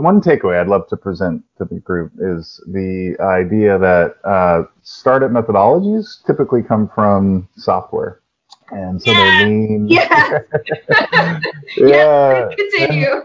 One takeaway I'd love to present to the group is the idea that startup methodologies typically come from software. And so they're lean. Yes. Yeah. Continue.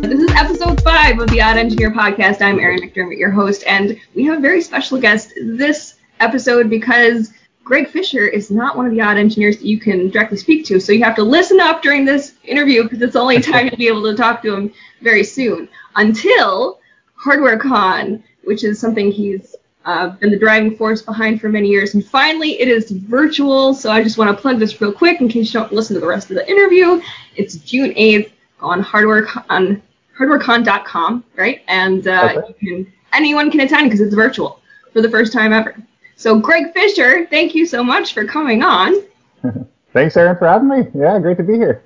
This is episode 5 of the Odd Engineer podcast. I'm Erin McDermott, your host, and we have a very special guest this episode because Greg Fisher is not one of the odd engineers that you can directly speak to, so you have to listen up during this interview because it's the only time you'll be able to talk to him very soon until HardwareCon, which is something he's been the driving force behind for many years, and finally it is virtual. So I just want to plug this real quick in case you don't listen to the rest of the interview. It's June 8th on HardwareCon, HardwareCon.com, right? And okay. Anyone can attend because it's virtual for the first time ever. So Greg Fisher, thank you so much for coming on. Thanks, Erin, for having me. Yeah, great to be here.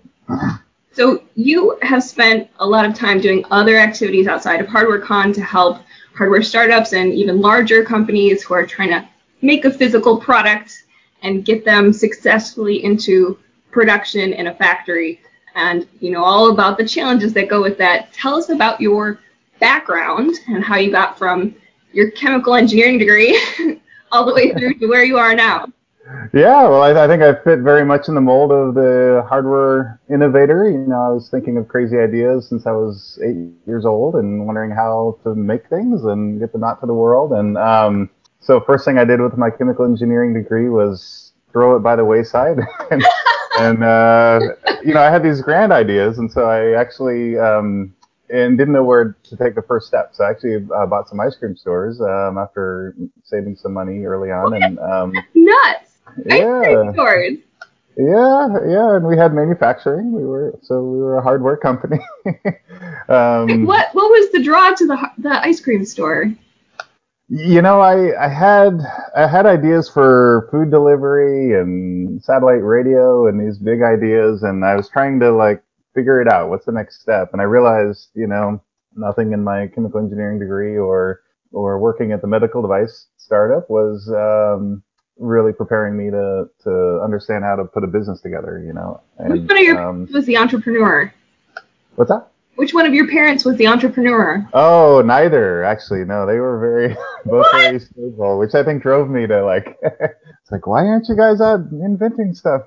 So you have spent a lot of time doing other activities outside of HardwareCon to help hardware startups and even larger companies who are trying to make a physical product and get them successfully into production in a factory, and you know all about the challenges that go with that. Tell us about your background and how you got from your chemical engineering degree all the way through to where you are now. Yeah, well, I think I fit very much in the mold of the hardware innovator. You know, I was thinking of crazy ideas since I was 8 years old and wondering how to make things and get them out to the world. And so first thing I did with my chemical engineering degree was throw it by the wayside. and you know, I had these grand ideas, and so I actually and didn't know where to take the first step. So I actually bought some ice cream stores after saving some money early on. Okay. And that's nuts! Yeah. Ice cream stores! Yeah, and we had manufacturing. We were a hardware company. What was the draw to the ice cream store? You know, I had ideas for food delivery and satellite radio and these big ideas, and I was trying to figure it out. What's the next step? And I realized, you know, nothing in my chemical engineering degree or working at the medical device startup was really preparing me to understand how to put a business together, you know. And, which one of your parents was the entrepreneur? What's that? Which one of your parents was the entrepreneur? Oh, neither, actually. No, they were both very stable, which I think drove me to it's like, why aren't you guys out inventing stuff?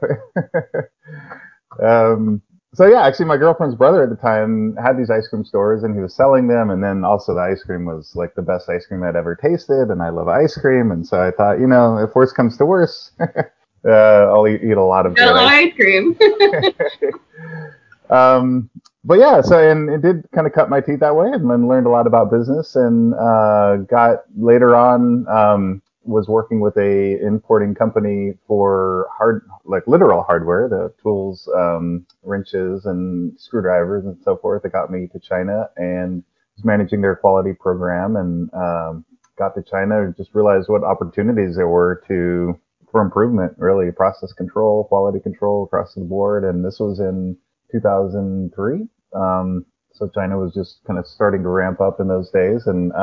So yeah, actually my girlfriend's brother at the time had these ice cream stores and he was selling them, and then also the ice cream was the best ice cream I'd ever tasted, and I love ice cream, and so I thought, you know, if worse comes to worse, I'll eat a lot of ice cream. But yeah, so and it did kind of cut my teeth that way, and then learned a lot about business, and got later on was working with a importing company for literal hardware, the tools, wrenches and screwdrivers and so forth, that got me to China, and was managing their quality program, and got to China and just realized what opportunities there were for improvement, really, process control, quality control across the board. And this was in 2003. So China was just kind of starting to ramp up in those days, and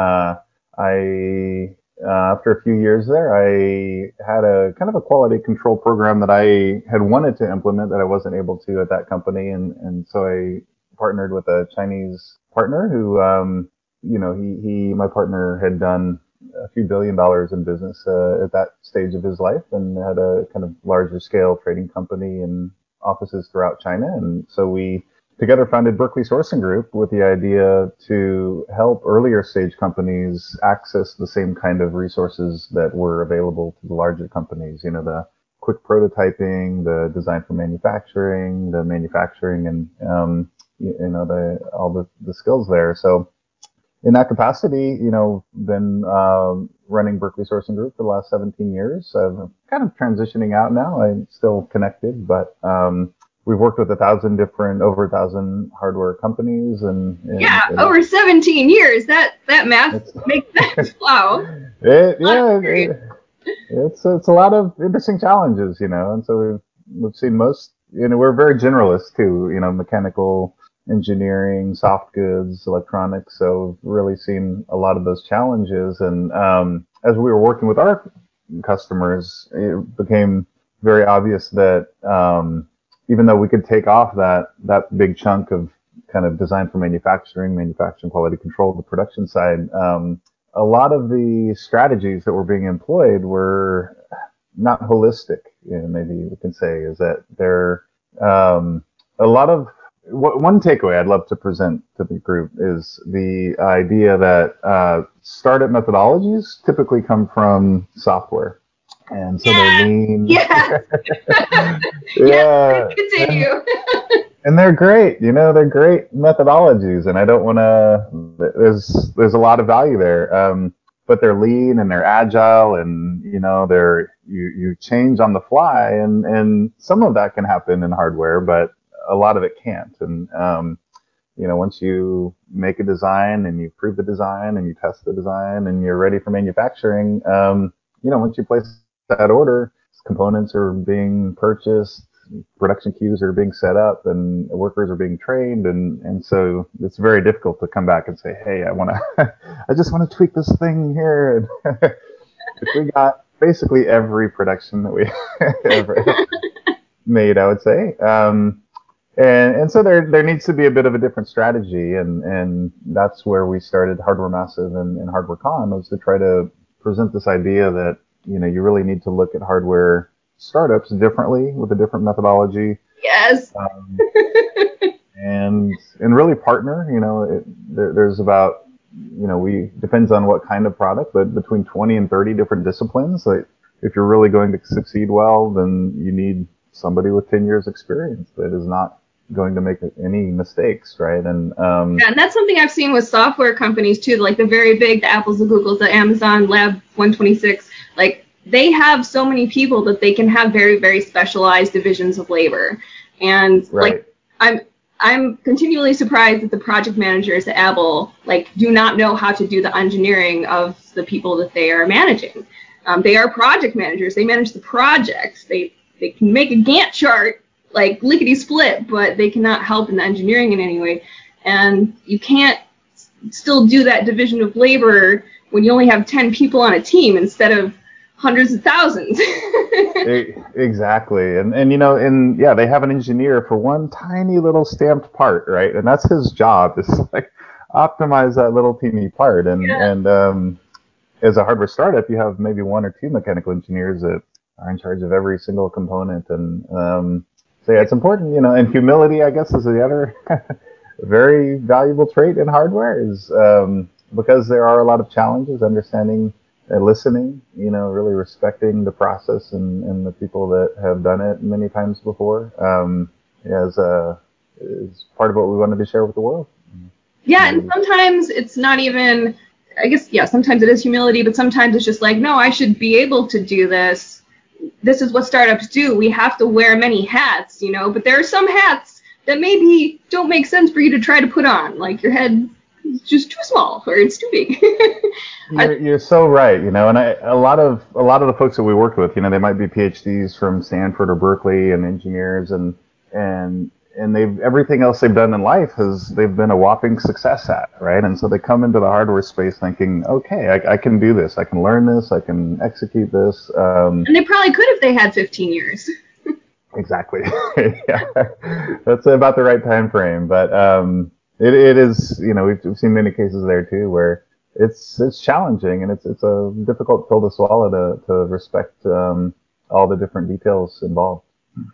after a few years there, I had a kind of a quality control program that I had wanted to implement that I wasn't able to at that company, and so I partnered with a Chinese partner who, you know, my partner had done a few $billion in business at that stage of his life, and had a kind of larger scale trading company and offices throughout China, and so we together founded Berkeley Sourcing Group with the idea to help earlier stage companies access the same kind of resources that were available to the larger companies, you know, the quick prototyping, the design for manufacturing, and, you know, all the skills there. So in that capacity, you know, been running Berkeley Sourcing Group for the last 17 years. I'm kind of transitioning out now. I'm still connected, but we've worked with over 1,000 hardware companies, and over 17 years. That math makes sense. Wow. It's a lot of interesting challenges, you know. And so we've seen most. You know, we're very generalist too. You know, mechanical engineering, soft goods, electronics. So we've really seen a lot of those challenges. And as we were working with our customers, it became very obvious that even though we could take off that big chunk of kind of design for manufacturing quality control, the production side, a lot of the strategies that were being employed were not holistic. You know, maybe we can say is that they're a lot of one takeaway I'd love to present to the group is the idea that startup methodologies typically come from software. And so they're lean. Yeah. Yeah. Continue. And they're great. You know, they're great methodologies. And I don't want to, there's a lot of value there. But they're lean and they're agile and, you know, they're, you change on the fly. And some of that can happen in hardware, but a lot of it can't. And, you know, once you make a design and you prove the design and you test the design and you're ready for manufacturing, you know, once you place that order, components are being purchased, production queues are being set up, and workers are being trained, and so it's very difficult to come back and say, hey, I just want to tweak this thing here. If we got basically every production that we ever made, I would say, and so there needs to be a bit of a different strategy, and that's where we started Hardware Massive and HardwareCon, was to try to present this idea that, you know, you really need to look at hardware startups differently with a different methodology. Yes. And really partner, you know, there's about, you know, depends on what kind of product, but between 20 and 30 different disciplines. Like, if you're really going to succeed well, then you need somebody with 10 years experience that is not going to make any mistakes, right? And and that's something I've seen with software companies too, like the very big, the Apples, the Googles, the Amazon, Lab 126, like they have so many people that they can have very, very specialized divisions of labor. And right. Like I'm continually surprised that the project managers at Apple like do not know how to do the engineering of the people that they are managing. They are project managers. They manage the projects. They can make a Gantt chart like lickety split, but they cannot help in the engineering in any way. And you can't still do that division of labor when you only have 10 people on a team instead of hundreds of thousands. Exactly. And you know, and yeah, they have an engineer for one tiny little stamped part, right? And that's his job, is like optimize that little teeny part. And yeah. And as a hardware startup, you have maybe one or two mechanical engineers that are in charge of every single component. And so yeah, it's important, you know, and humility, I guess, is the other very valuable trait in hardware, is because there are a lot of challenges, understanding and listening, you know, really respecting the process and the people that have done it many times before, is part of what we wanted to share with the world. Yeah, and sometimes it's not even, I guess, yeah, sometimes it is humility, but sometimes it's just like, no, I should be able to do this. This is what startups do. We have to wear many hats, you know, but there are some hats that maybe don't make sense for you to try to put on, like your head. It's just too small, or it's too big. You're so right, you know. And a lot of the folks that we worked with, you know, they might be PhDs from Stanford or Berkeley, and engineers, and they've everything else they've done in life has they've been a whopping success at, right? And so they come into the hardware space thinking, okay, I can do this, I can learn this, I can execute this. And they probably could if they had 15 years. Exactly. Yeah, that's about the right time frame, but. It is, you know, we've seen many cases there too where it's challenging, and it's a difficult pill to swallow to respect all the different details involved.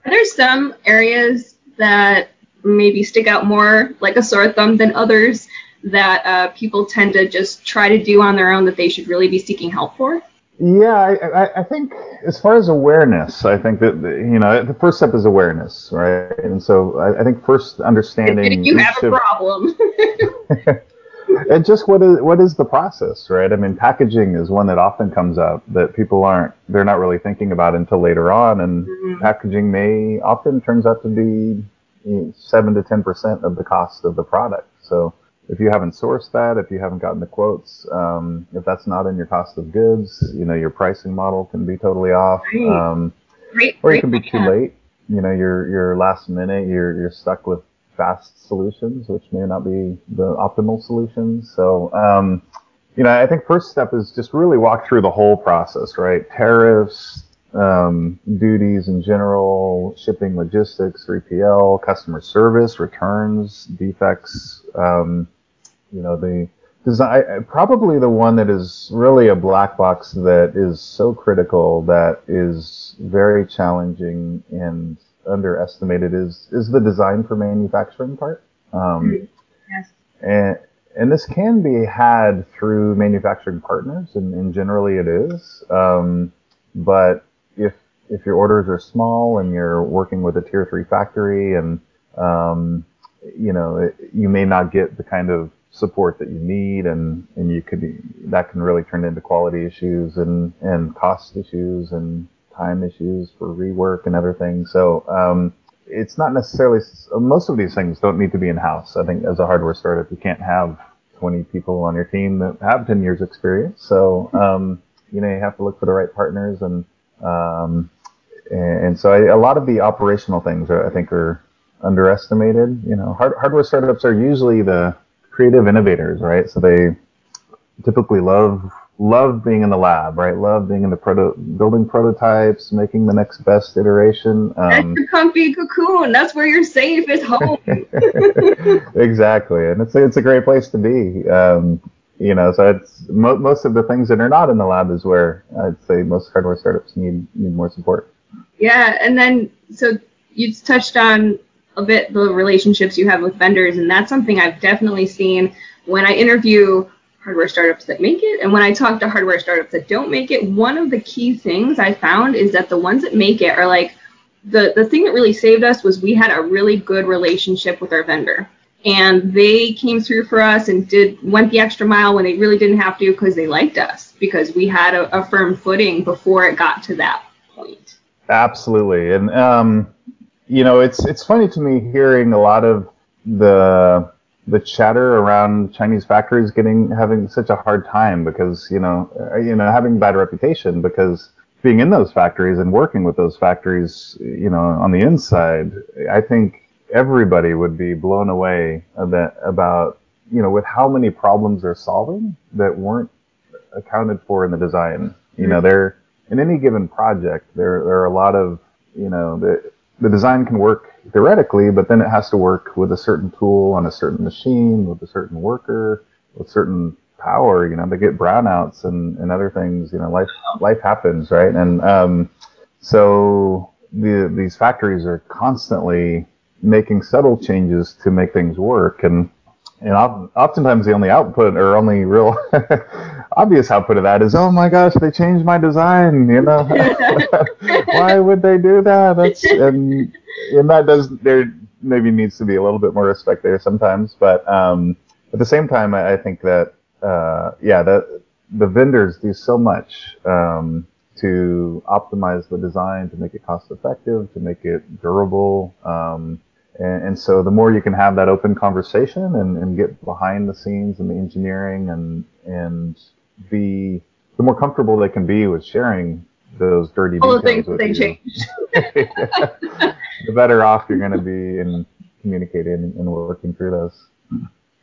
Are there some areas that maybe stick out more like a sore thumb than others that people tend to just try to do on their own that they should really be seeking help for? Yeah, I think as far as awareness, I think that, you know, the first step is awareness, right? And so I think first understanding. You have a problem. And just what is the process, right? I mean, packaging is one that often comes up that people they're not really thinking about until later on. And packaging may often turns out to be 7 to 10% of the cost of the product. So if you haven't sourced that, if you haven't gotten the quotes, if that's not in your cost of goods, you know, your pricing model can be totally off. Great, or you can be too late. You know, you're last minute, you're stuck with fast solutions, which may not be the optimal solutions. So, you know, I think first step is just really walk through the whole process, right? Tariffs, duties in general, shipping, logistics, 3PL, customer service, returns, defects, you know, the design, probably the one that is really a black box that is so critical that is very challenging and underestimated is the design for manufacturing part. Yes. And this can be had through manufacturing partners, and generally it is. But if your orders are small and you're working with a tier 3 factory, and you know, you may not get the kind of support that you need, and you could be, that can really turn into quality issues and cost issues and time issues for rework and other things. So it's not necessarily, most of these things don't need to be in-house. I think as a hardware startup, you can't have 20 people on your team that have 10 years experience. So you know, you have to look for the right partners, and so a lot of the operational things are, I think, are underestimated. You know, hardware startups are usually the creative innovators, right? So they typically love being in the lab, right? Love being in the building prototypes, making the next best iteration. That's the comfy cocoon. That's where you're safe, is home. Exactly, and it's a great place to be. You know, so it's most of the things that are not in the lab is where I'd say most hardware startups need more support. Yeah, and then so you touched on a bit the relationships you have with vendors, and that's something I've definitely seen when I interview hardware startups that make it, and when I talk to hardware startups that don't make it. One of the key things I found is that the ones that make it are like, the thing that really saved us was we had a really good relationship with our vendor, and they came through for us and went the extra mile when they really didn't have to, because they liked us, because we had a firm footing before it got to that point. Absolutely, and you know, it's funny to me hearing a lot of the chatter around Chinese factories having such a hard time, because you know having bad reputation, because being in those factories and working with those factories, you know, on the inside, I think everybody would be blown away about, you know, with how many problems they're solving that weren't accounted for in the design. You know, they're in any given project, there are a lot of, you know, the design can work theoretically, but then it has to work with a certain tool on a certain machine, with a certain worker, with certain power. You know, they get brownouts and other things. You know, life happens, right? And so these factories are constantly making subtle changes to make things work, and oftentimes the only output or only real obvious output of that is, oh my gosh, they changed my design, you know. Why would they do that? And that does, there maybe needs to be a little bit more respect there sometimes, but at the same time, I think that the vendors do so much to optimize the design, to make it cost effective, to make it durable, and so the more you can have that open conversation and get behind the scenes and the engineering, and the more comfortable they can be with sharing those dirty details with you, change. The better off you're going to be in communicating and working through those.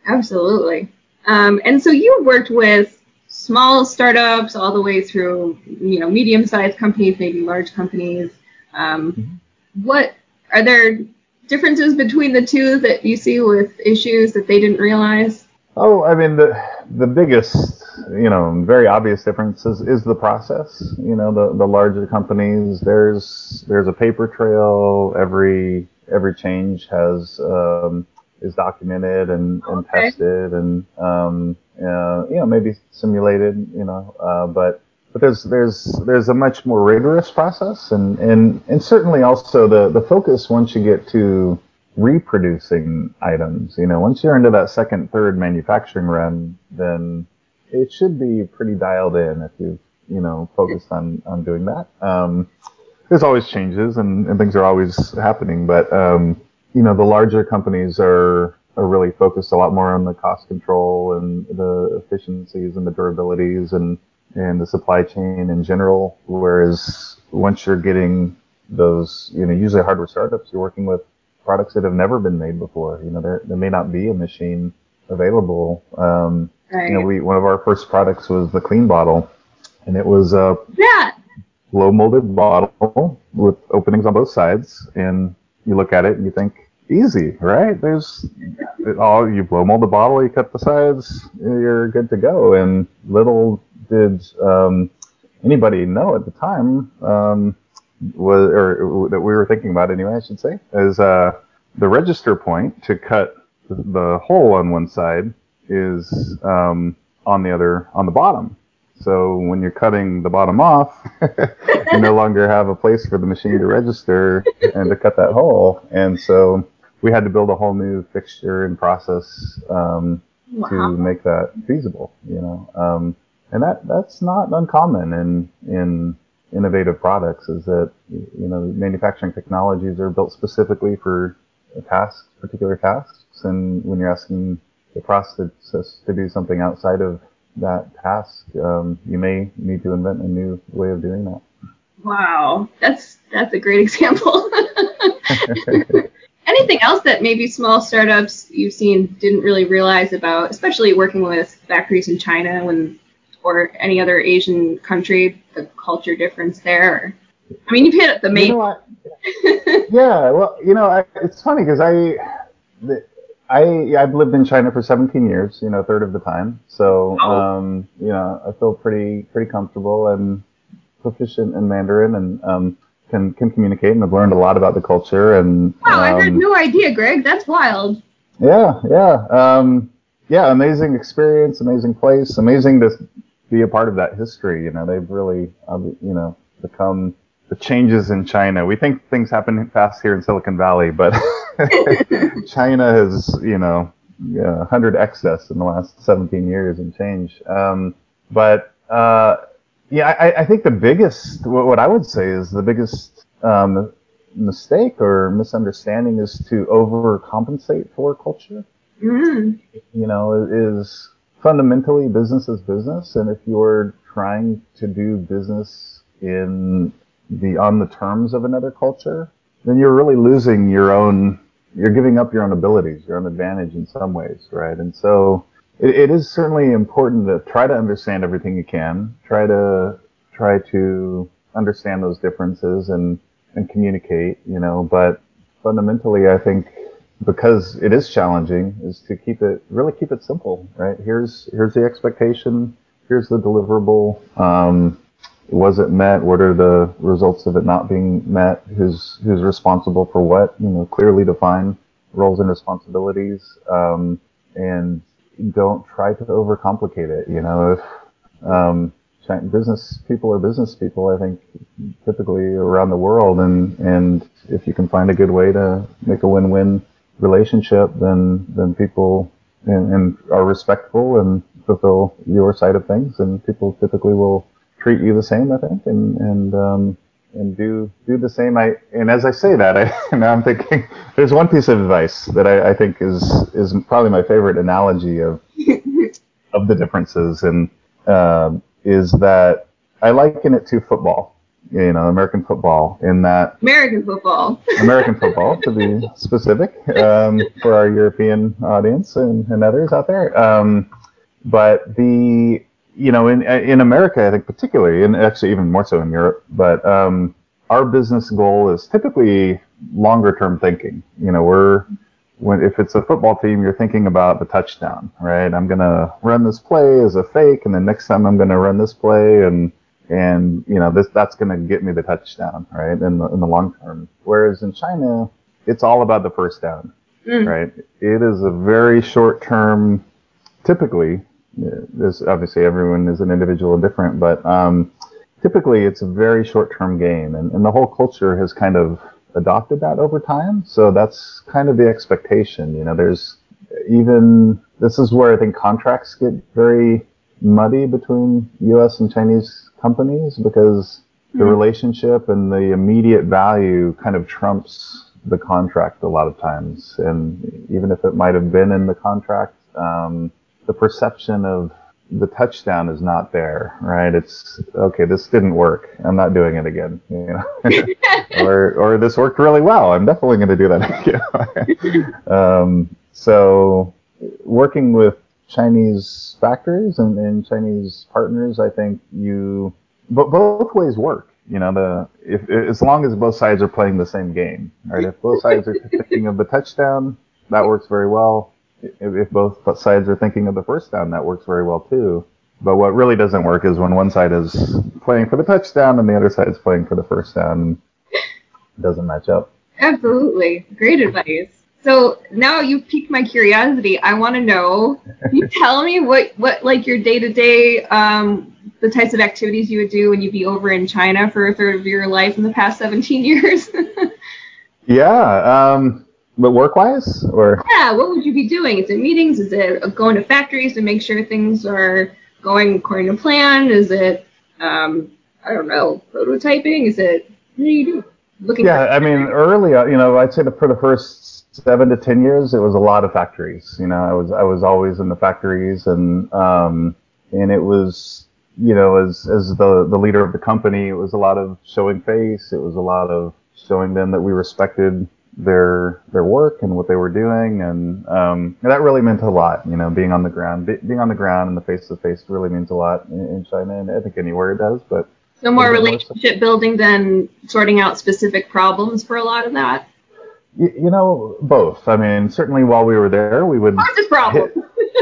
Absolutely. And so you worked with small startups all the way through, you know, medium-sized companies, maybe large companies. What are there differences between the two that you see with issues that they didn't realize? Oh, I mean, the biggest, you know, very obvious difference is the process. You know, the larger companies, there's a paper trail. Every change has is documented and tested and you know, maybe simulated. You know, but there's a much more rigorous process, and certainly also the focus once you get to reproducing items. You know, once you're into that second, third manufacturing run, then it should be pretty dialed in if you've, you know, focused on doing that. There's always changes and things are always happening, but you know, the larger companies are really focused a lot more on the cost control and the efficiencies and the durabilities and the supply chain in general, whereas once you're getting those, you know, usually hardware startups, you're working with products that have never been made before. You know, there may not be a machine available. Right. You know, one of our first products was the clean bottle, and it was low molded bottle with openings on both sides, and you look at it and you think, easy, right? There's it all. You blow mold the bottle, you cut the sides, you're good to go. And little did anybody know at the time that we were thinking about anyway, I should say, is the register point to cut the hole on one side is on the bottom. So when you're cutting the bottom off, you no longer have a place for the machine to register and to cut that hole. And so we had to build a whole new fixture and process to make that feasible, you know. And that's not uncommon in innovative products, is that, you know, manufacturing technologies are built specifically for particular tasks, and when you're asking the process to do something outside of that task, you may need to invent a new way of doing that. Wow, that's a great example. Anything else that maybe small startups you've seen didn't really realize about, especially working with factories in China or any other Asian country, the culture difference there? I mean, you've hit up the main. You know, yeah, well, you know, it's funny because I've lived in China for 17 years, you know, a third of the time. So, you know, I feel pretty comfortable and proficient in Mandarin, and can communicate, and I've learned a lot about the culture. And wow, I had no idea, Greg. That's wild. Yeah, amazing experience, amazing place, amazing to be a part of that history. You know, they've really, you know, become the changes in China. We think things happen fast here in Silicon Valley, but China has, you know, 100x us in the last 17 years and change. I think the biggest, what I would say is the biggest mistake or misunderstanding is to overcompensate for culture. Mm. You know, is fundamentally business is business, and if you're trying to do business on the terms of another culture, then you're really losing you're giving up your own abilities, your own advantage in some ways, right? And so it is certainly important to try to understand everything you can, try to understand those differences and communicate, you know, but fundamentally I think, because it is challenging, is to keep it simple, right? Here's the expectation, here's the deliverable. Was it met? What are the results of it not being met? Who's responsible for what? You know, clearly define roles and responsibilities, and don't try to overcomplicate it. You know, if business people are business people, I think, typically around the world, and if you can find a good way to make a win-win relationship, then people and are respectful and fulfill your side of things, and people typically will treat you the same, I think, and do the same. And as I say that, now I'm thinking there's one piece of advice that I think is probably my favorite analogy of the differences, and is that I liken it to football, you know, American football, in that American football to be specific, for our European audience and others out there, but the, you know, in America, I think particularly, and actually even more so in Europe, but our business goal is typically longer-term thinking. You know, if it's a football team, you're thinking about the touchdown, right? I'm going to run this play as a fake, and then next time I'm going to run this play, and you know, that's going to get me the touchdown, right, in the long term. Whereas in China, it's all about the first down, right? It is a very short-term, typically. There's obviously everyone is an individual different, but typically it's a very short-term game, and the whole culture has kind of adopted that over time. So that's kind of the expectation. You know, this is where I think contracts get very muddy between U.S. and Chinese companies, because the relationship and the immediate value kind of trumps the contract a lot of times, and even if it might have been in the contract. The perception of the touchdown is not there, right? It's, okay, this didn't work, I'm not doing it again, you know? or this worked really well, I'm definitely going to do that again. So working with Chinese factories and Chinese partners, I think both ways work. you know, as long as both sides are playing the same game, right? If both sides are thinking of the touchdown, that works very well. If both sides are thinking of the first down, that works very well too. But what really doesn't work is when one side is playing for the touchdown and the other side is playing for the first down. It doesn't match up. Absolutely. Great advice. So now you've piqued my curiosity. I want to know, can you tell me what like your day-to-day, the types of activities you would do when you'd be over in China for a third of your life in the past 17 years? Yeah. But work-wise? Or? Yeah, what would you be doing? Is it meetings? Is it going to factories to make sure things are going according to plan? Is it, I don't know, prototyping? Is it, what are you doing? I mean, early, you know, I'd say for the first 7 to 10 years, it was a lot of factories. You know, I was always in the factories, and it was, you know, as the leader of the company, it was a lot of showing face. It was a lot of showing them that we respected their work and what they were doing, and that really meant a lot. You know, being on the ground, and the face-to-face really means a lot in China, and I think anywhere it does, but. So more relationship building than sorting out specific problems for a lot of that? You know, both. I mean, certainly while we were there, we would... What's this problem?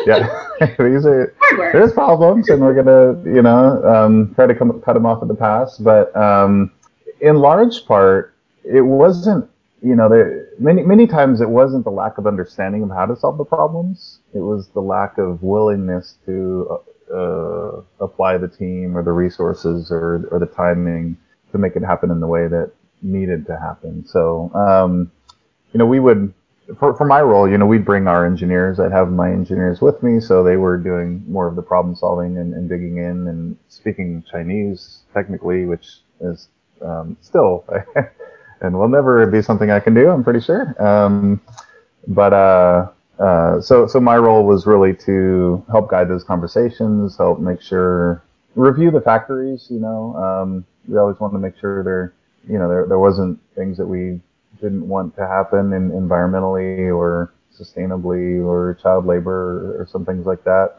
Yeah. These are, hardware. There's problems, and we're going to, you know, try to cut them off at the pass. But in large part, it wasn't, you know, many times it wasn't the lack of understanding of how to solve the problems. It was the lack of willingness to... apply the team or the resources or the timing to make it happen in the way that needed to happen. So, you know, we would, for my role, you know, we'd bring our engineers. I'd have my engineers with me, so they were doing more of the problem solving and digging in and speaking Chinese technically, which is still and will never be something I can do, I'm pretty sure. So my role was really to help guide those conversations, help make sure, review the factories, you know, we always wanted to make sure there wasn't things that we didn't want to happen environmentally or sustainably or child labor or some things like that.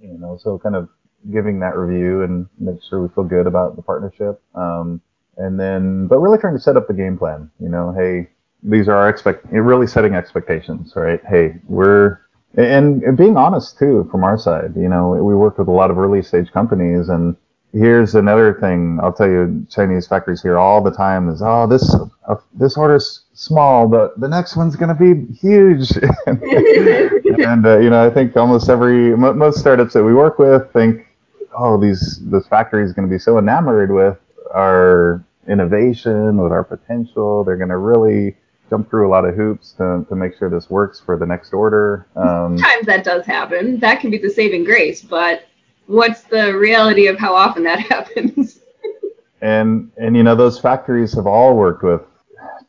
You know, so kind of giving that review and make sure we feel good about the partnership. But really trying to set up the game plan, you know, hey, these are really setting expectations, right? Hey, and being honest too from our side. You know, we work with a lot of early stage companies, and here's another thing I'll tell you: Chinese factories here all the time is, oh, this order's small, but the next one's gonna be huge. and you know, I think almost most startups that we work with think, oh, this factory is gonna be so enamored with our innovation, with our potential. They're gonna really jump through a lot of hoops to make sure this works for the next order. Sometimes that does happen. That can be the saving grace, but what's the reality of how often that happens? and you know, those factories have all worked with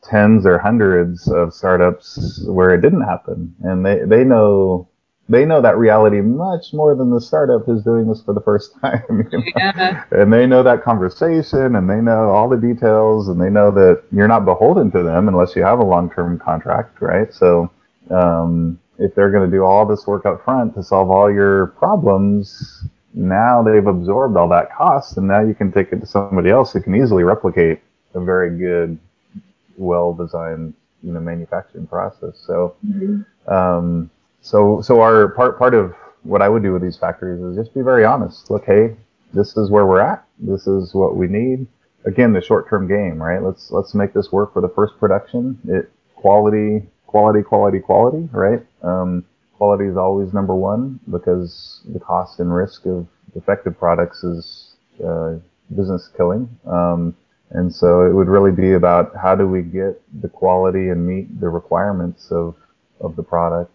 tens or hundreds of startups where it didn't happen, and they know that reality much more than the startup who's doing this for the first time. You know? Yeah. And they know that conversation, and they know all the details, and they know that you're not beholden to them unless you have a long-term contract, right? So if they're going to do all this work up front to solve all your problems, now they've absorbed all that cost, and now you can take it to somebody else who can easily replicate a very good, well-designed, you know, manufacturing process. So... Mm-hmm. So our part of what I would do with these factories is just be very honest. Look, hey, this is where we're at. This is what we need. Again, the short-term game, right? Let's make this work for the first production. Quality, right? Quality is always number one, because the cost and risk of defective products is business killing. And so it would really be about how do we get the quality and meet the requirements of the product.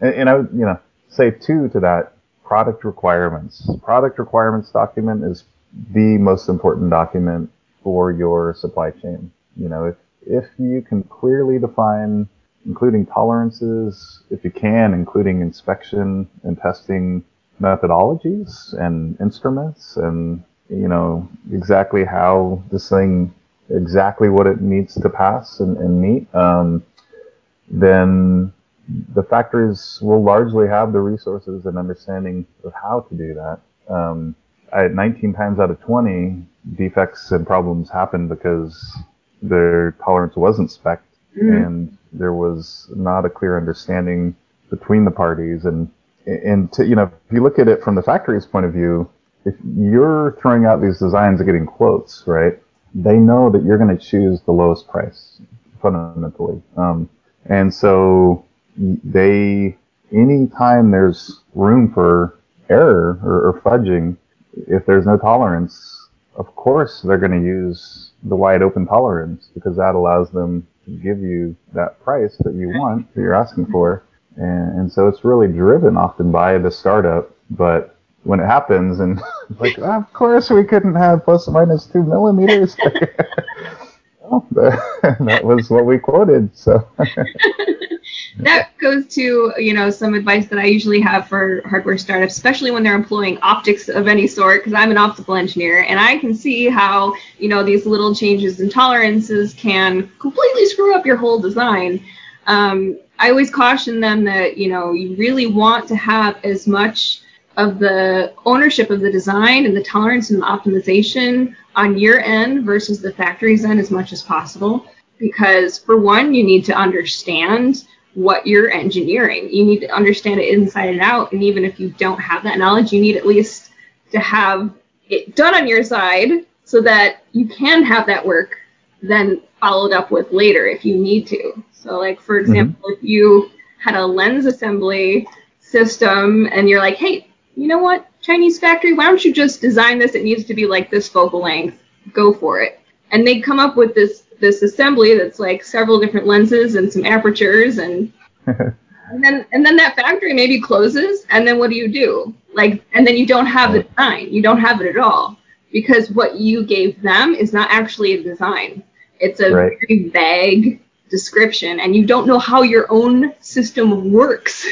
And I would, you know, say too to that, product requirements. Product requirements document is the most important document for your supply chain. You know, if you can clearly define, including tolerances, if you can, including inspection and testing methodologies and instruments, and, you know, exactly how this thing, exactly what it needs to pass and meet, then the factories will largely have the resources and understanding of how to do that. 19 times out of 20, defects and problems happened because their tolerance wasn't spec'd, and there was not a clear understanding between the parties. And to, you know, if you look at it from the factory's point of view, if you're throwing out these designs and getting quotes, right, they know that you're going to choose the lowest price, fundamentally. And so any time there's room for error or fudging, if there's no tolerance, of course they're going to use the wide open tolerance, because that allows them to give you that price that you want, that you're asking for. And so it's really driven often by the startup. But when it happens, and like, oh, of course we couldn't have plus or minus 2 millimeters. Well, that was what we quoted. So that goes to, you know, some advice that I usually have for hardware startups, especially when they're employing optics of any sort, because I'm an optical engineer, and I can see how, you know, these little changes in tolerances can completely screw up your whole design. I always caution them that, you know, you really want to have as much of the ownership of the design and the tolerance and the optimization on your end versus the factory's end as much as possible. Because for one, you need to understand what you're engineering. You need to understand it inside and out. And even if you don't have that knowledge, you need at least to have it done on your side so that you can have that work then followed up with later if you need to. So like, for example, if you had a lens assembly system and you're like, hey, you know what, Chinese factory, why don't you just design this? It needs to be like this focal length. Go for it. And they come up with this assembly that's like several different lenses and some apertures, and and then that factory maybe closes, and then what do you do? Like, and then you don't have the design. You don't have it at all, because what you gave them is not actually a design. It's a very vague description, and you don't know how your own system works.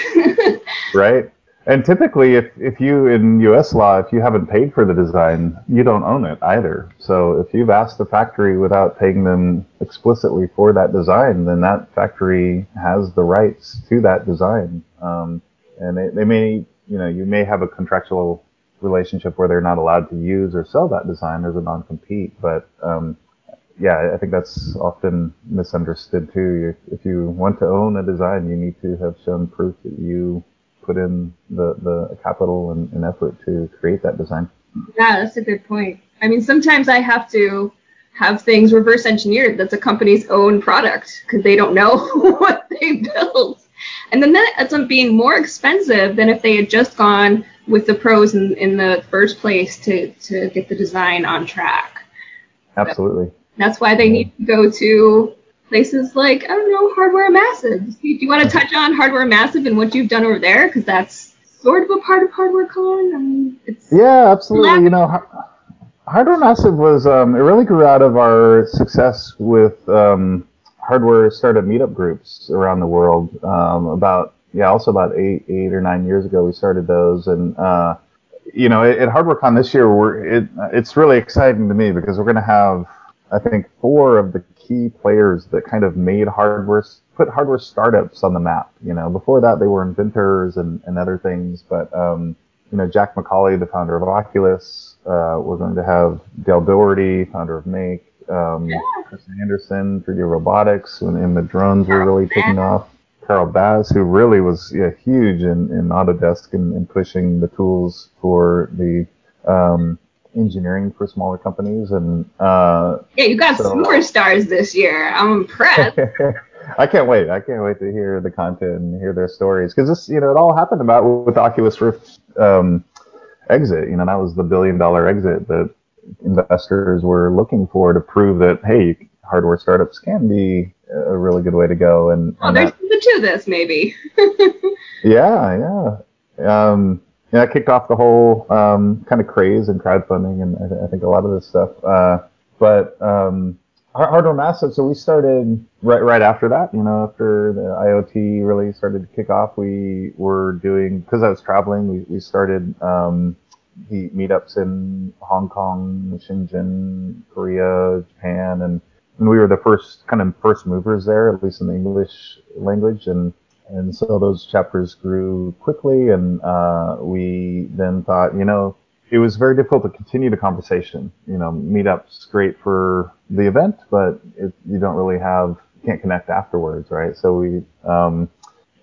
Right. And typically, if you, in U.S. law, if you haven't paid for the design, you don't own it either. So if you've asked the factory without paying them explicitly for that design, then that factory has the rights to that design. And they may, you know, you may have a contractual relationship where they're not allowed to use or sell that design. There's a non-compete. But, yeah, I think that's often misunderstood, too. If you want to own a design, you need to have shown proof that you put in the capital and effort to create that design. Yeah, that's a good point. I mean, sometimes I have to have things reverse engineered that's a company's own product because they don't know what they built. And then that ends up being more expensive than if they had just gone with the pros in the first place to get the design on track. Absolutely. So that's why they need to go to places like, I don't know, Hardware Massive. Do you want to touch on Hardware Massive and what you've done over there? Because that's sort of a part of HardwareCon. I mean, it's absolutely. You know, Hardware Massive was it really grew out of our success with hardware startup meetup groups around the world. About eight or 9 years ago, we started those. And you know, at HardwareCon this year, it's really exciting to me because we're going to have, I think, 4 of the key players that kind of made hardware, put hardware startups on the map. You know, before that they were inventors and other things, but, you know, Jack McCauley, the founder of Oculus, we're going to have Dale Doherty, founder of Make, Chris Anderson, 3D Robotics, and the drones were really taking off. Carol Bass, who really was huge in Autodesk and pushing the tools for the, engineering for smaller companies, and you got some more stars this year. I'm impressed. I can't wait to hear the content and hear their stories, because this, you know, it all happened about with the Oculus Rift exit. You know, that was the $1 billion exit that investors were looking for to prove that, hey, hardware startups can be a really good way to go. And there's something to this, maybe. Yeah, I kicked off the whole kind of craze in crowdfunding, and I think a lot of this stuff. But Hardware Massive, so we started right after that. You know, after the IoT really started to kick off, we were doing, because I was traveling, we started the meetups in Hong Kong, Shenzhen, Korea, Japan, and we were the first movers there, at least in the English language, and so those chapters grew quickly, and we then thought, you know, it was very difficult to continue the conversation. You know, meetups great for the event, but it, you don't really have, can't connect afterwards, right? So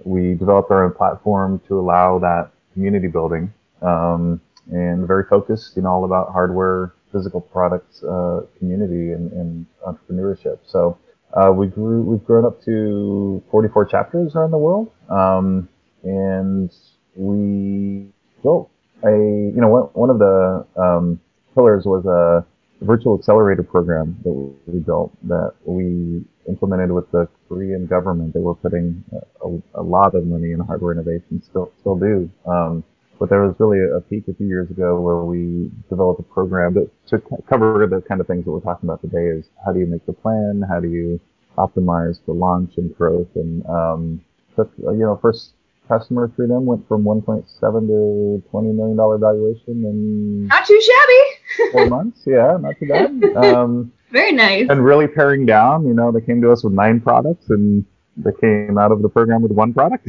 we developed our own platform to allow that community building, and very focused, you know, all about hardware, physical products, community, and entrepreneurship. So we've grown up to 44 chapters around the world, and we built a, you know, one of the pillars was a virtual accelerator program that we built, that we implemented with the Korean government. They were putting a lot of money in hardware innovation, still do. But there was really a peak a few years ago where we developed a program that to cover the kind of things that we're talking about today, is how do you make the plan, how do you optimize for launch and growth, and took, you know, first customer through them went from $1.7 to $20 million valuation in not too shabby 4 months. Yeah, not too bad. Very nice. And really paring down, you know, they came to us with 9 products, and they came out of the program with 1 product.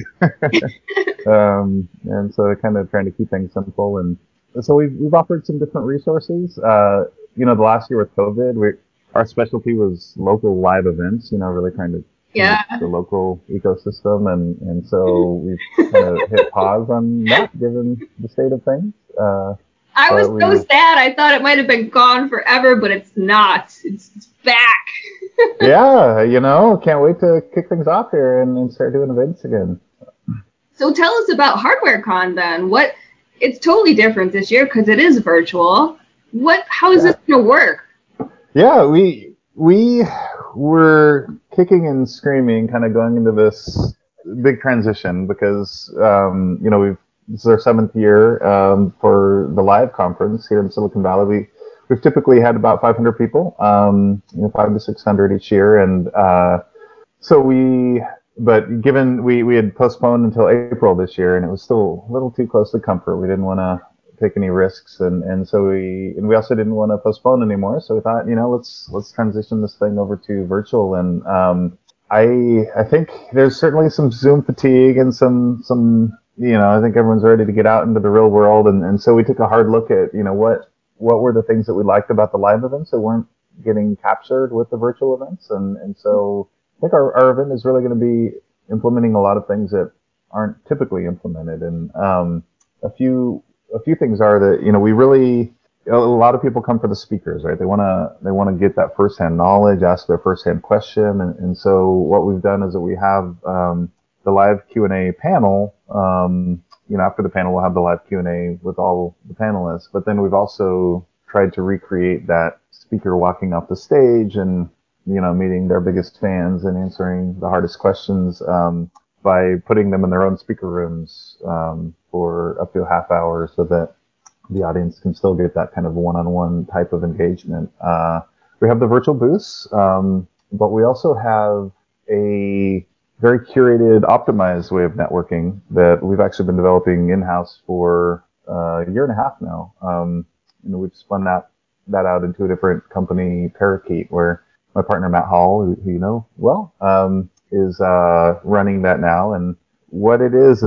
And so they're kind of trying to keep things simple. And so we've offered some different resources. You know, the last year with COVID, our specialty was local live events, you know, really trying to the local ecosystem, and so we've kind of hit pause on that given the state of things. I was so sad. I thought it might have been gone forever, but it's not. It's back. Yeah, you know, can't wait to kick things off here and start doing events again. So tell us about HardwareCon then. What? It's totally different this year because it is virtual. How is this going to work? Yeah, we were kicking and screaming, kind of going into this big transition because, you know, this is our 7th year for the live conference here in Silicon Valley. We've typically had about 500 people, you know, 500 to 600 each year, and but given we had postponed until April this year, and it was still a little too close to comfort. We didn't want to take any risks, and so we also didn't want to postpone anymore. So we thought, you know, let's transition this thing over to virtual. And I think there's certainly some Zoom fatigue and some. You know, I think everyone's ready to get out into the real world, and so we took a hard look at, you know, what were the things that we liked about the live events that weren't getting captured with the virtual events, and so I think our event is really going to be implementing a lot of things that aren't typically implemented, and a few things are that, you know, a lot of people come for the speakers, right? They want to get that firsthand knowledge, ask their firsthand question, and so what we've done is that we have the live Q&A panel. You know, after the panel, we'll have the live Q&A with all the panelists. But then we've also tried to recreate that speaker walking off the stage and, you know, meeting their biggest fans and answering the hardest questions by putting them in their own speaker rooms for up to a half hour, so that the audience can still get that kind of one-on-one type of engagement. We have the virtual booths, but we also have a very curated, optimized way of networking that we've actually been developing in-house for a year and a half now. You know, we've spun that out into a different company, Parakeet, where my partner Matt Hall, who you know well, is running that now. And what it is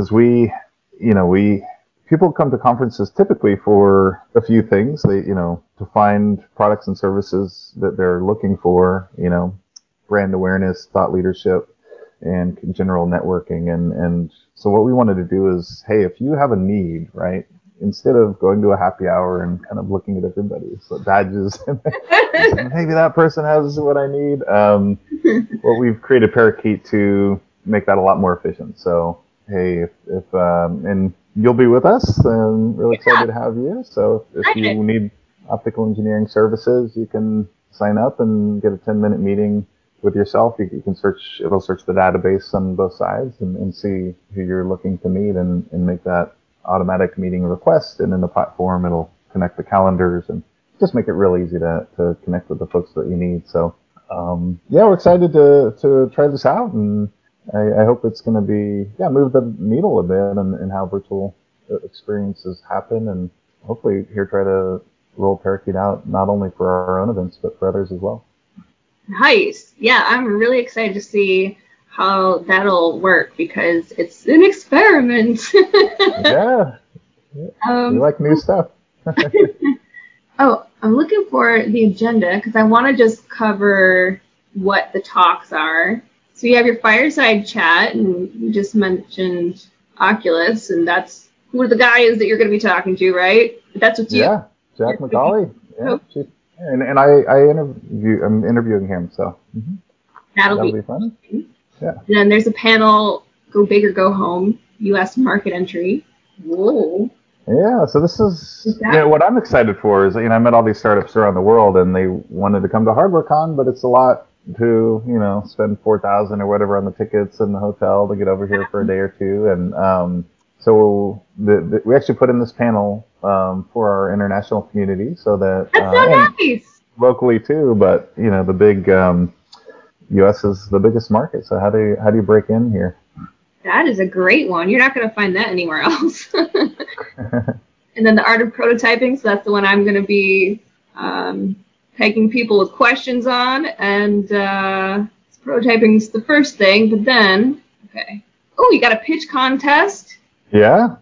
people come to conferences typically for a few things. They, you know, to find products and services that they're looking for. You know, brand awareness, thought leadership, and general networking, and so what we wanted to do is, hey, if you have a need, right, instead of going to a happy hour and kind of looking at everybody's badges, maybe that person has what I need, well, we've created Parakeet to make that a lot more efficient. So, hey, and you'll be with us, and really excited to have you, so if you need optical engineering services, you can sign up and get a 10-minute meeting with yourself. You can search, it'll search the database on both sides and see who you're looking to meet and make that automatic meeting request. And in the platform, it'll connect the calendars and just make it real easy to connect with the folks that you need. So, yeah, we're excited to try this out, and I hope it's going to be, move the needle a bit in how virtual experiences happen, and hopefully here try to roll Parakeet out, not only for our own events, but for others as well. Nice. Yeah, I'm really excited to see how that'll work because it's an experiment. Yeah. We like new stuff. Oh, I'm looking for the agenda because I want to just cover what the talks are. So you have your fireside chat, and you just mentioned Oculus, and that's who the guy is that you're going to be talking to, right? That's what you. Yeah, Jack McCauley. Yeah, oh. And I'm interviewing him, so that'll be fun. Yeah. And then there's a panel, Go Big or Go Home, U.S. Market Entry. Whoa. Yeah, so this is what I'm excited for is, I met all these startups around the world, and they wanted to come to HardwareCon, but it's a lot to, spend $4,000 or whatever on the tickets and the hotel to get over here for a day or two. And so we actually put in this panel for our international community so that... That's so nice! Locally, too, but, the big... U.S. is the biggest market, so how do you break in here? That is a great one. You're not going to find that anywhere else. And then the art of prototyping, so that's the one I'm going to be taking people with questions on. And prototyping is the first thing, but then, okay. Oh, you got a pitch contest? Yeah.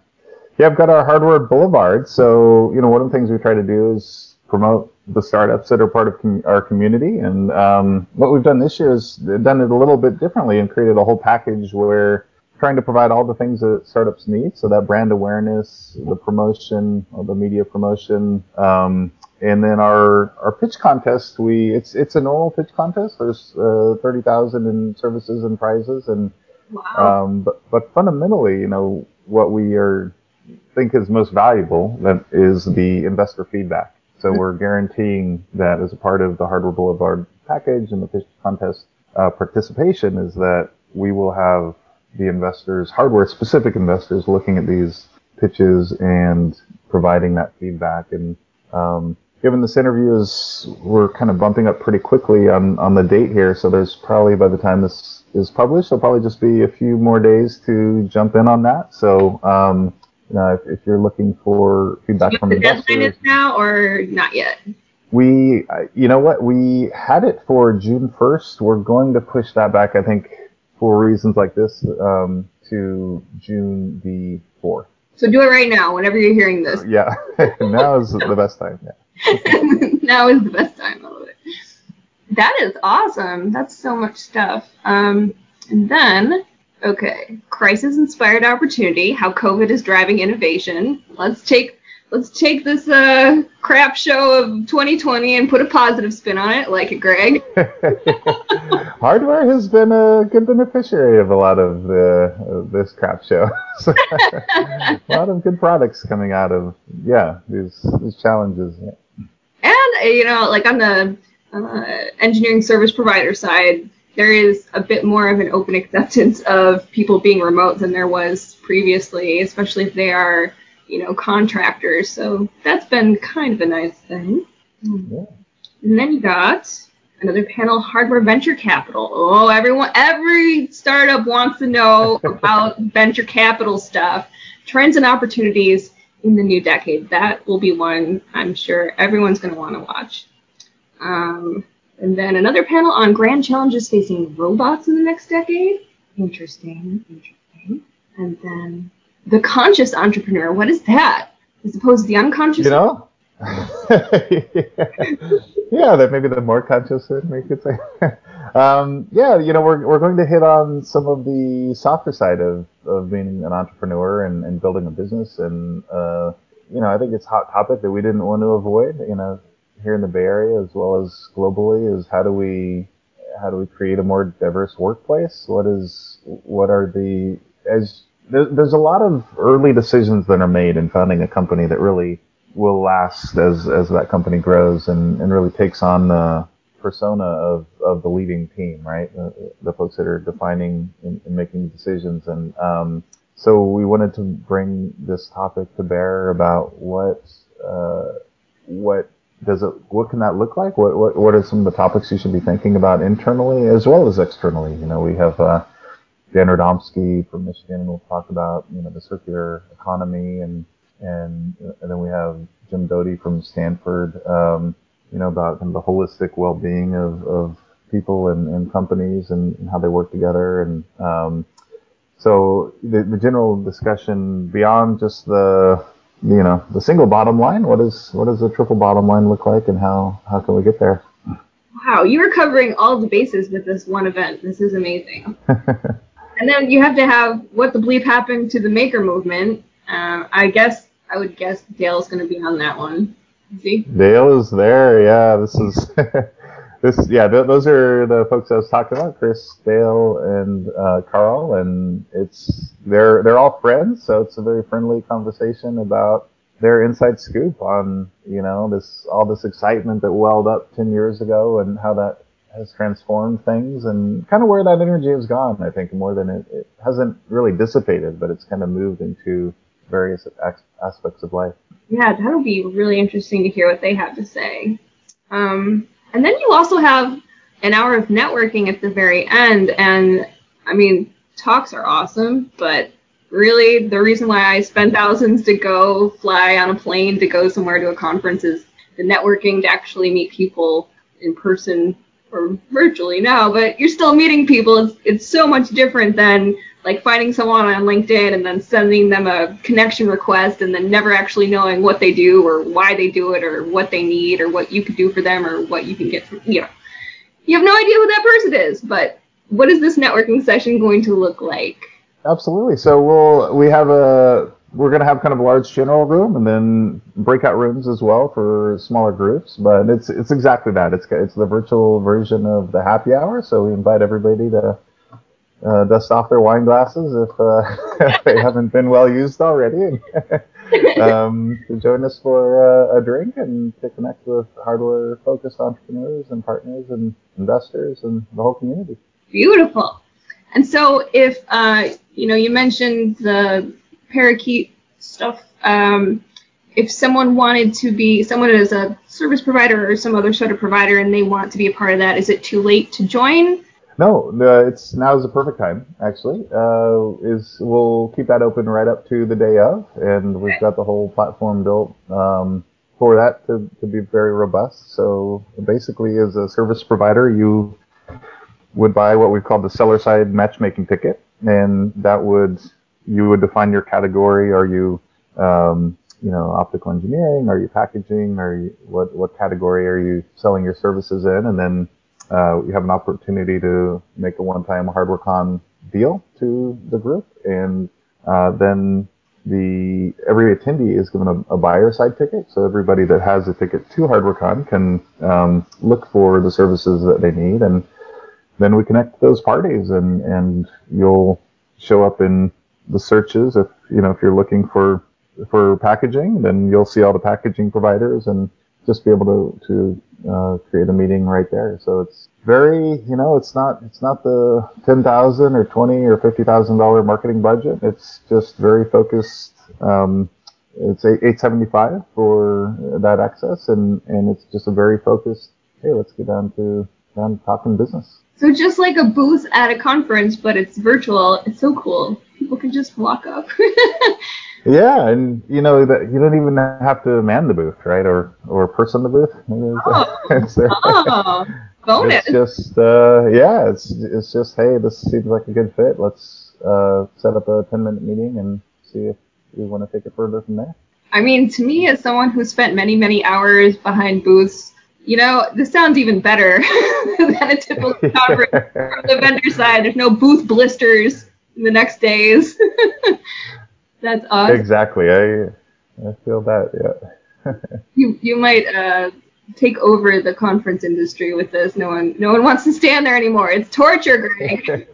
Yeah, I've got our Hardware Boulevard. So, one of the things we try to do is promote the startups that are part of our community, and what we've done this year is done it a little bit differently and created a whole package where we're trying to provide all the things that startups need, so that brand awareness, the promotion, all the media promotion, and then our pitch contest. It's a normal pitch contest. There's 30,000 in services and prizes, and wow. But fundamentally, what we think is most valuable that is the investor feedback. So we're guaranteeing that as a part of the Hardware Boulevard package and the pitch contest participation is that we will have the investors, hardware-specific investors, looking at these pitches and providing that feedback. And given this interview is, we're kind of bumping up pretty quickly on the date here, so there's probably, by the time this is published, there'll probably just be a few more days to jump in on that. So... if you're looking for feedback from investors, the deadline is now or not yet? We, we had it for June 1st. We're going to push that back, I think, for reasons like this, to June the 4th. So do it right now, whenever you're hearing this. Yeah, now is the best time. Yeah. Now is the best time. I love it. That is awesome. That's so much stuff. And then. Okay, crisis-inspired opportunity: how COVID is driving innovation. Let's take this crap show of 2020 and put a positive spin on it, like it, Greg. Hardware has been a good beneficiary of a lot of this crap show. A lot of good products coming out of these challenges. And like on the engineering service provider side. There is a bit more of an open acceptance of people being remote than there was previously, especially if they are, contractors. So that's been kind of a nice thing. Yeah. And then you got another panel, Hardware Venture Capital. Oh, every startup wants to know about venture capital stuff, trends and opportunities in the new decade. That will be one I'm sure everyone's going to want to watch. And then another panel on grand challenges facing robots in the next decade. Interesting. And then the conscious entrepreneur. What is that? As opposed to the unconscious? Yeah, that maybe the more conscious one, we could say. We're going to hit on some of the softer side of being an entrepreneur and building a business. And, I think it's a hot topic that we didn't want to avoid, here in the Bay Area as well as globally, is how do we create a more diverse workplace? There's a lot of early decisions that are made in founding a company that really will last as that company grows and really takes on the persona of the leading team, right? The folks that are defining and making decisions. And so we wanted to bring this topic to bear about what can that look like? What are some of the topics you should be thinking about internally as well as externally? We have Dan Radomsky from Michigan, and we'll talk about the circular economy, and then we have Jim Doty from Stanford, about the holistic well-being of people and companies and how they work together. And so the general discussion beyond just the you know, the single bottom line? What does the triple bottom line look like, and how can we get there? Wow, you were covering all the bases with this one event. This is amazing. And then you have to have what the bleep happened to the maker movement. I would guess Dale's going to be on that one. See? Dale is there. Yeah, this is this. Yeah, those are the folks I was talking about: Chris, Dale, and Carl. And they're all friends, so it's a very friendly conversation about their inside scoop on, you know, all this excitement that welled up 10 years ago and how that has transformed things and kind of where that energy has gone. I think more than it hasn't really dissipated, but it's kind of moved into various aspects of life. Yeah, that'll be really interesting to hear what they have to say. And then you also have an hour of networking at the very end. And I mean, talks are awesome, but really the reason why I spend thousands to go fly on a plane to go somewhere to a conference is the networking to actually meet people in person, or virtually now, but you're still meeting people. It's so much different than like finding someone on LinkedIn and then sending them a connection request and then never actually knowing what they do or why they do it or what they need or what you could do for them or what you can get from, you know. You have no idea who that person is, but what is this networking session going to look like? Absolutely. So we're going to have kind of a large general room and then breakout rooms as well for smaller groups. But it's exactly that. It's the virtual version of the happy hour. So we invite everybody to dust off their wine glasses if they haven't been well used already, and to join us for a drink and to connect with hardware-focused entrepreneurs and partners and investors and the whole community. Beautiful. And so if, you mentioned the Parakeet stuff. If someone wanted to be, someone is a service provider or some other sort of provider, and they want to be a part of that, is it too late to join? No, now is the perfect time. Actually, we'll keep that open right up to the day of, and we've got the whole platform built for that to be very robust. So basically, as a service provider, you would buy what we call the seller side matchmaking ticket, and that would. You would define your category. Are you, optical engineering? Are you packaging? What category are you selling your services in? And then you have an opportunity to make a one-time HardwareCon deal to the group. And then every attendee is given a buyer side ticket. So everybody that has a ticket to HardwareCon can look for the services that they need. And then we connect those parties, and you'll show up in the searches. If you're looking for packaging, then you'll see all the packaging providers and just be able to create a meeting right there. So it's very, it's not the $10,000 or $20,000 or $50,000 marketing budget. It's just very focused. It's $875 for that access, and it's just a very focused. Hey, let's get down to talking business. So just like a booth at a conference, but it's virtual. It's so cool. People can just walk up. Yeah, and you don't even have to man the booth, right? Or person the booth. Oh, bonus. It's just it's just, hey, this seems like a good fit. Let's set up a 10-minute meeting and see if we want to take it further from there. I mean, to me, as someone who spent many, many hours behind booths, this sounds even better than a typical conference from the vendor side. There's no booth blisters in the next days. That's awesome. Exactly. I feel that, yeah. You might take over the conference industry with this. No one wants to stand there anymore. It's torture, Greg.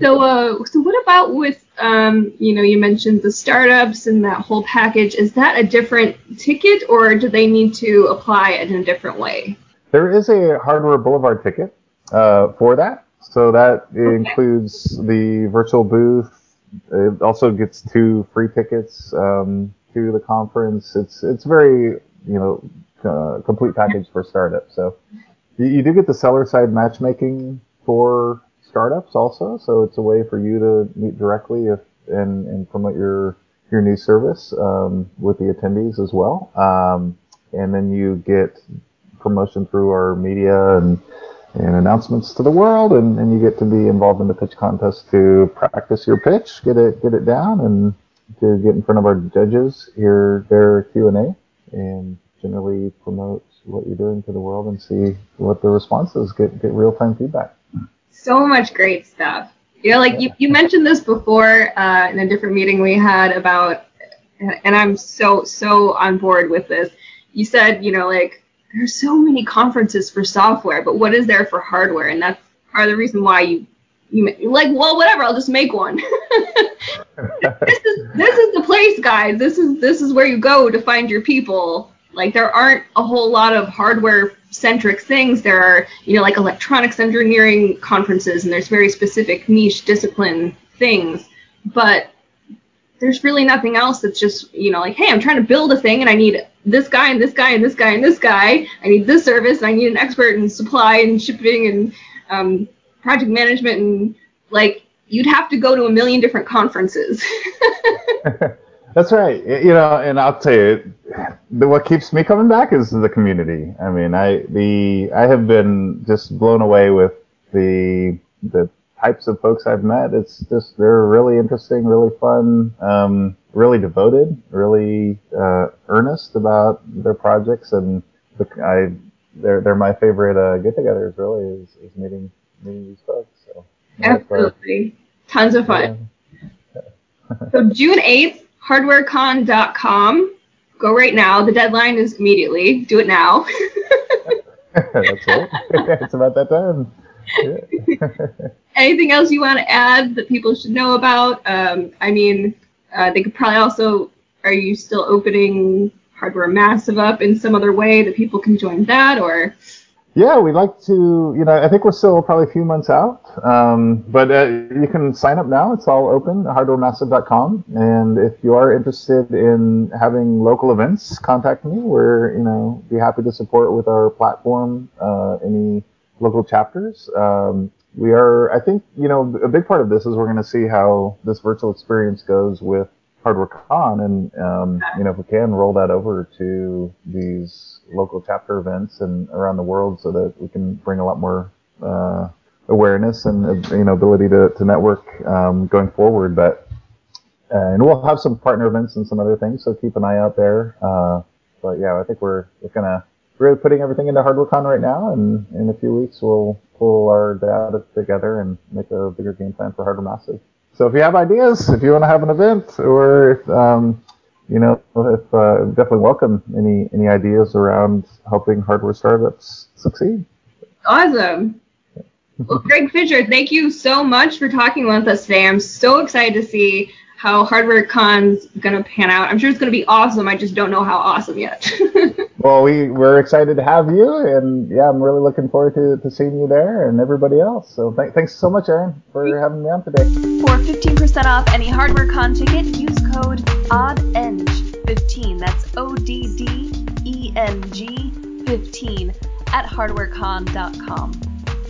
So what about with, you mentioned the startups and that whole package. Is that a different ticket, or do they need to apply in a different way? There is a Hardware Boulevard ticket for that. So that includes the virtual booth. It also gets 2 free tickets to the conference. It's very, complete package for startups. So you do get the seller side matchmaking for startups also, so it's a way for you to meet directly and promote your new service with the attendees as well. And then you get promotion through our media and announcements to the world, and you get to be involved in the pitch contest to practice your pitch, get it down, and to get in front of our judges, hear their Q&A, and generally promote what you're doing to the world and see what the response is, get real-time feedback. So much great stuff. You know, like you mentioned this before in a different meeting we had about, and I'm so on board with this. You said, you know, like, there's so many conferences for software, but what is there for hardware? And that's part of the reason why you like, well, whatever, I'll just make one. This is the place, guys. This is where you go to find your people. Like, there aren't a whole lot of hardware-centric things. There are, you know, like electronics engineering conferences, and there's very specific niche discipline things. But there's really nothing else that's just, you know, like, hey, I'm trying to build a thing, and I need this guy and this guy and this guy and this guy. I need this service, and I need an expert in supply and shipping and project management. And, like, you'd have to go to a million different conferences. That's right. You know, and I'll tell you, what keeps me coming back is the community. I mean, I have been just blown away with the types of folks I've met. It's just, they're really interesting, really fun, really devoted, really earnest about their projects, and they're my favorite get-togethers. Really, is meeting these folks. So, absolutely, tons of fun. Yeah. So June 8th. HardwareCon.com. Go right now. The deadline is immediately. Do it now. That's it. It's about that time. Yeah. Anything else you want to add that people should know about? They could probably also, are you still opening Hardware Massive up in some other way that people can join that, or? Yeah, we'd like to, you know, I think we're still probably a few months out, but you can sign up now. It's all open, hardwaremassive.com, and if you are interested in having local events, contact me. We're, you know, be happy to support with our platform, any local chapters. We are, I think, you know, a big part of this is we're going to see how this virtual experience goes with HardwareCon, and you know, if we can roll that over to these local chapter events and around the world, so that we can bring a lot more awareness and ability to network going forward. But and we'll have some partner events and some other things, so keep an eye out there. But yeah, I think we're gonna really putting everything into HardwareCon right now, and in a few weeks we'll pull our data together and make a bigger game plan for Hardware Massive. So if you have ideas, if you want to have an event, or definitely welcome any ideas around helping hardware startups succeed. Awesome. Well, Greg Fisher, thank you so much for talking with us today. I'm so excited to see how HardwareCon's gonna pan out. I'm sure it's gonna be awesome. I just don't know how awesome yet. Well, we're excited to have you, and yeah, I'm really looking forward to seeing you there and everybody else. So thanks so much, Erin, for having me on today. For 15% off any HardwareCon ticket, use code ODDENG15. That's ODDENG15 at HardwareCon.com.